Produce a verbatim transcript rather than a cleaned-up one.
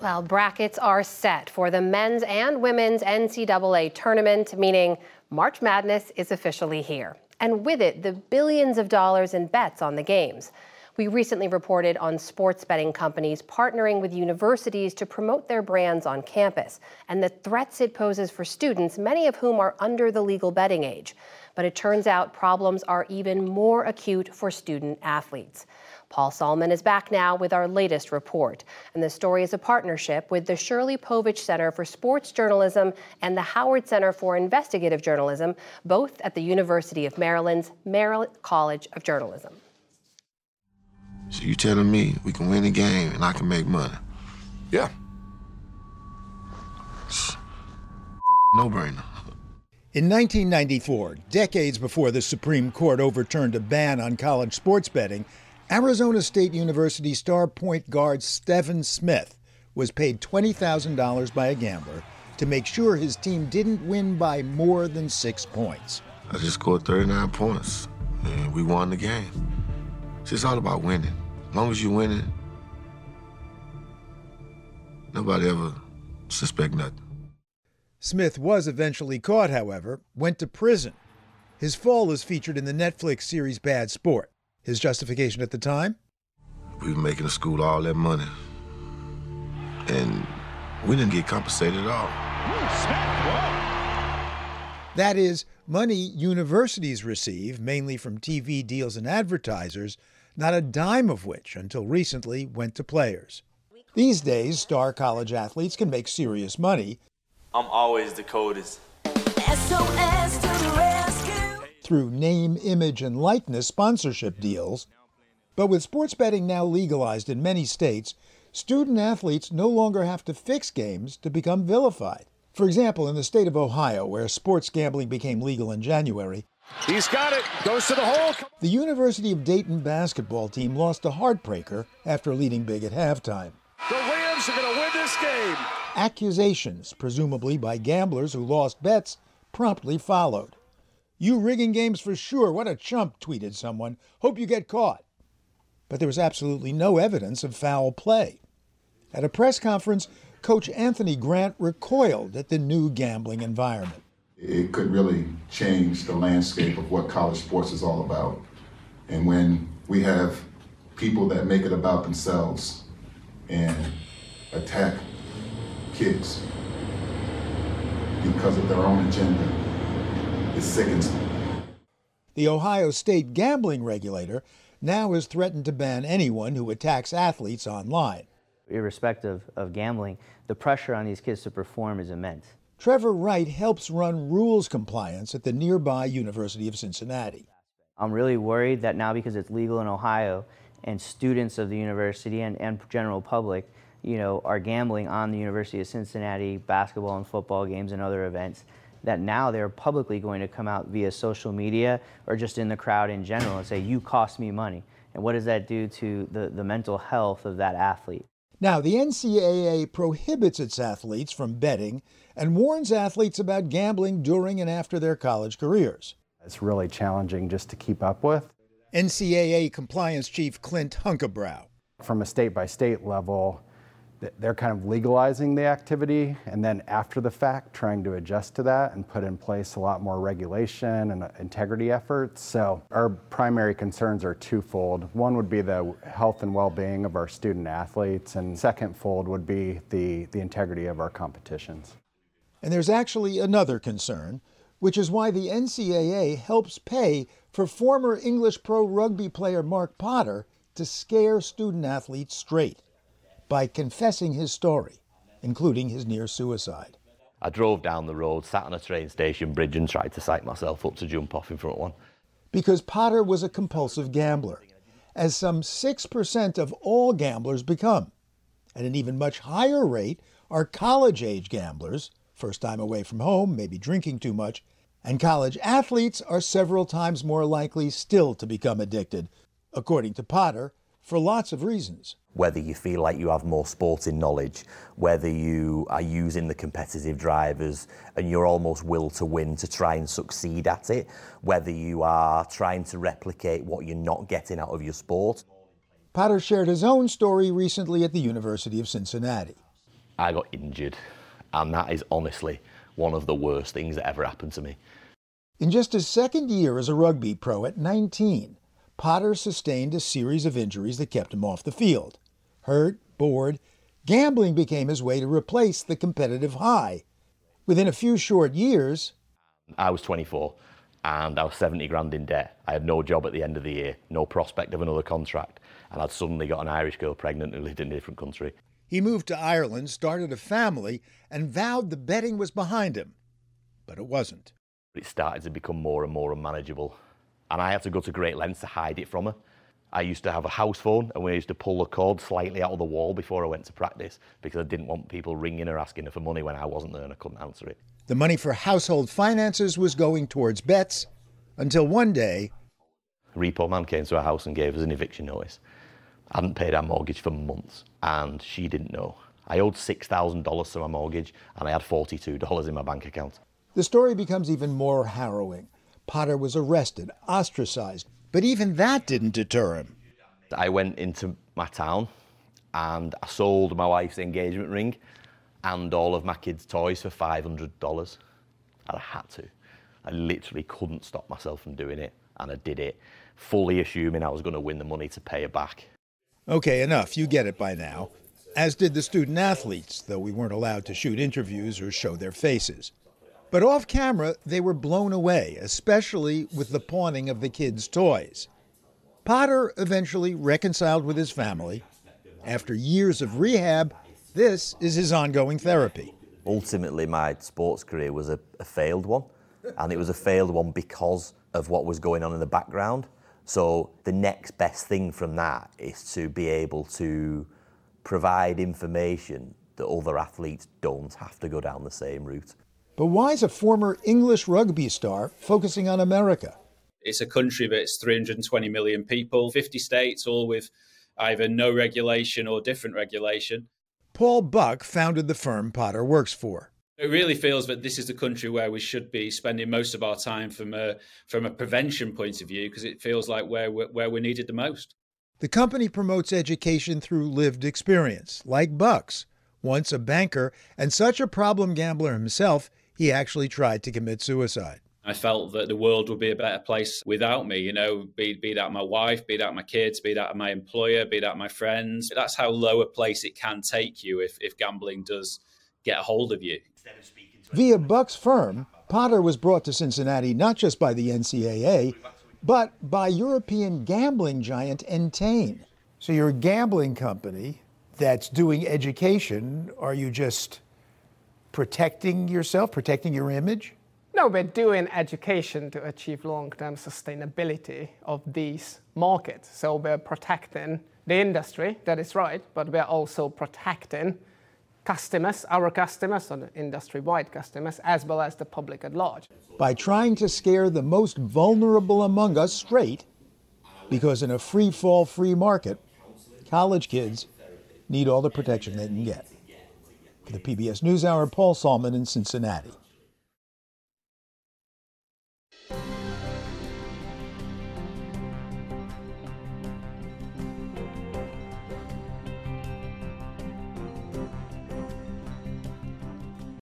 Well, brackets are set for the men's and women's N C double A tournament, meaning March Madness is officially here. And with it, the billions of dollars in bets on the games. We recently reported on sports betting companies partnering with universities to promote their brands on campus and the threats it poses for students, many of whom are under the legal betting age. But it turns out problems are even more acute for student athletes. Paul Solman is back now with our latest report. And the story is a partnership with the Shirley Povich Center for Sports Journalism and the Howard Center for Investigative Journalism, both at the University of Maryland's Merrill College of Journalism. So you telling me we can win a game and I can make money? Yeah. It's a no-brainer. In nineteen ninety-four, decades before the Supreme Court overturned a ban on college sports betting, Arizona State University star point guard Stevin Smith was paid twenty thousand dollars by a gambler to make sure his team didn't win by more than six points. I just scored thirty-nine points, and we won the game. It's just all about winning. As long as you win it, nobody ever suspect nothing. Smith was eventually caught, however, went to prison. His fall is featured in the Netflix series Bad Sport. His justification at the time? We were making the school all that money, and we didn't get compensated at all. That is, money universities receive, mainly from T V deals and advertisers, not a dime of which, until recently, went to players. These days, star college athletes can make serious money. I'm always the coldest. S O S to the rescue. Through name, image, and likeness sponsorship deals. But with sports betting now legalized in many states, student athletes no longer have to fix games to become vilified. For example, in the state of Ohio, where sports gambling became legal in January, he's got it, goes to the hole. The University of Dayton basketball team lost a heartbreaker after leading big at halftime. The Rams are going to win this game. Accusations, presumably by gamblers who lost bets, promptly followed. You rigging games for sure. What a chump, tweeted someone. Hope you get caught. But there was absolutely no evidence of foul play. At a press conference, Coach Anthony Grant recoiled at the new gambling environment. It could really change the landscape of what college sports is all about. And when we have people that make it about themselves and attack kids because of their own agenda, it sickens me. The Ohio State gambling regulator now has threatened to ban anyone who attacks athletes online. Irrespective of gambling, the pressure on these kids to perform is immense. Trevor Wright helps run rules compliance at the nearby University of Cincinnati. I'm really worried that now, because it's legal in Ohio, and students of the university and, and general public, you know, are gambling on the University of Cincinnati basketball and football games and other events, that now they're publicly going to come out via social media or just in the crowd in general and say, you cost me money. And what does that do to the, the mental health of that athlete? Now, the N C double A prohibits its athletes from betting and warns athletes about gambling during and after their college careers. It's really challenging just to keep up with. N C double A Compliance Chief Clint Hunkabrow. From a state-by-state level, they're kind of legalizing the activity and then after the fact trying to adjust to that and put in place a lot more regulation and integrity efforts. So our primary concerns are twofold. One would be the health and well-being of our student athletes, and secondfold would be the, the integrity of our competitions. And there's actually another concern, which is why the N C double A helps pay for former English pro rugby player Mark Potter to scare student athletes straight by confessing his story, including his near suicide. I drove down the road, sat on a train station bridge and tried to psych myself up to jump off in front of one. Because Potter was a compulsive gambler, as some six percent of all gamblers become. At an even much higher rate are college-age gamblers, first time away from home, maybe drinking too much, and college athletes are several times more likely still to become addicted, according to Potter, for lots of reasons. Whether you feel like you have more sporting knowledge, whether you are using the competitive drivers and your almost will to win to try and succeed at it, whether you are trying to replicate what you're not getting out of your sport. Potter shared his own story recently at the University of Cincinnati. I got injured, and that is honestly one of the worst things that ever happened to me. In just his second year as a rugby pro at nineteen, Potter sustained a series of injuries that kept him off the field. Hurt, bored, gambling became his way to replace the competitive high. Within a few short years... I was twenty-four and I was seventy grand in debt. I had no job at the end of the year, no prospect of another contract, and I'd suddenly got an Irish girl pregnant who lived in a different country. He moved to Ireland, started a family, and vowed the betting was behind him. But it wasn't. It started to become more and more unmanageable, and I had to go to great lengths to hide it from her. I used to have a house phone, and we used to pull the cord slightly out of the wall before I went to practice because I didn't want people ringing her asking her for money when I wasn't there and I couldn't answer it. The money for household finances was going towards bets until one day... A repo man came to our house and gave us an eviction notice. I hadn't paid our mortgage for months, and she didn't know. I owed six thousand dollars to my mortgage, and I had forty-two dollars in my bank account. The story becomes even more harrowing. Potter was arrested, ostracized, but even that didn't deter him. I went into my town and I sold my wife's engagement ring and all of my kids' toys for five hundred dollars. And I had to. I literally couldn't stop myself from doing it, and I did it, fully assuming I was going to win the money to pay her back. Okay, enough. You get it by now. As did the student-athletes, though we weren't allowed to shoot interviews or show their faces. But off camera, they were blown away, especially with the pawning of the kids' toys. Potter eventually reconciled with his family. After years of rehab, this is his ongoing therapy. Ultimately, my sports career was a, a failed one, and it was a failed one because of what was going on in the background. So the next best thing from that is to be able to provide information that other athletes don't have to go down the same route. But why is a former English rugby star focusing on America? It's a country that's three hundred twenty million people, fifty states, all with either no regulation or different regulation. Paul Buck founded the firm Potter works for. It really feels that this is the country where we should be spending most of our time from a, from a prevention point of view, because it feels like where we're, where we're needed the most. The company promotes education through lived experience, like Buck's. Once a banker and such a problem gambler himself, he actually tried to commit suicide. I felt that the world would be a better place without me, you know, be, be that my wife, be that my kids, be that my employer, be that my friends. That's how low a place it can take you if, if gambling does get a hold of you. Via Buck's firm, Potter was brought to Cincinnati not just by the N C double A, but by European gambling giant Entain. So you're a gambling company that's doing education. Are you just... protecting yourself, protecting your image? No, we're doing education to achieve long-term sustainability of these markets. So we're protecting the industry, that is right, but we're also protecting customers, our customers, or industry-wide customers, as well as the public at large. By trying to scare the most vulnerable among us straight, because in a free-fall, free market, college kids need all the protection they can get. For the P B S NewsHour, Paul Solman in Cincinnati.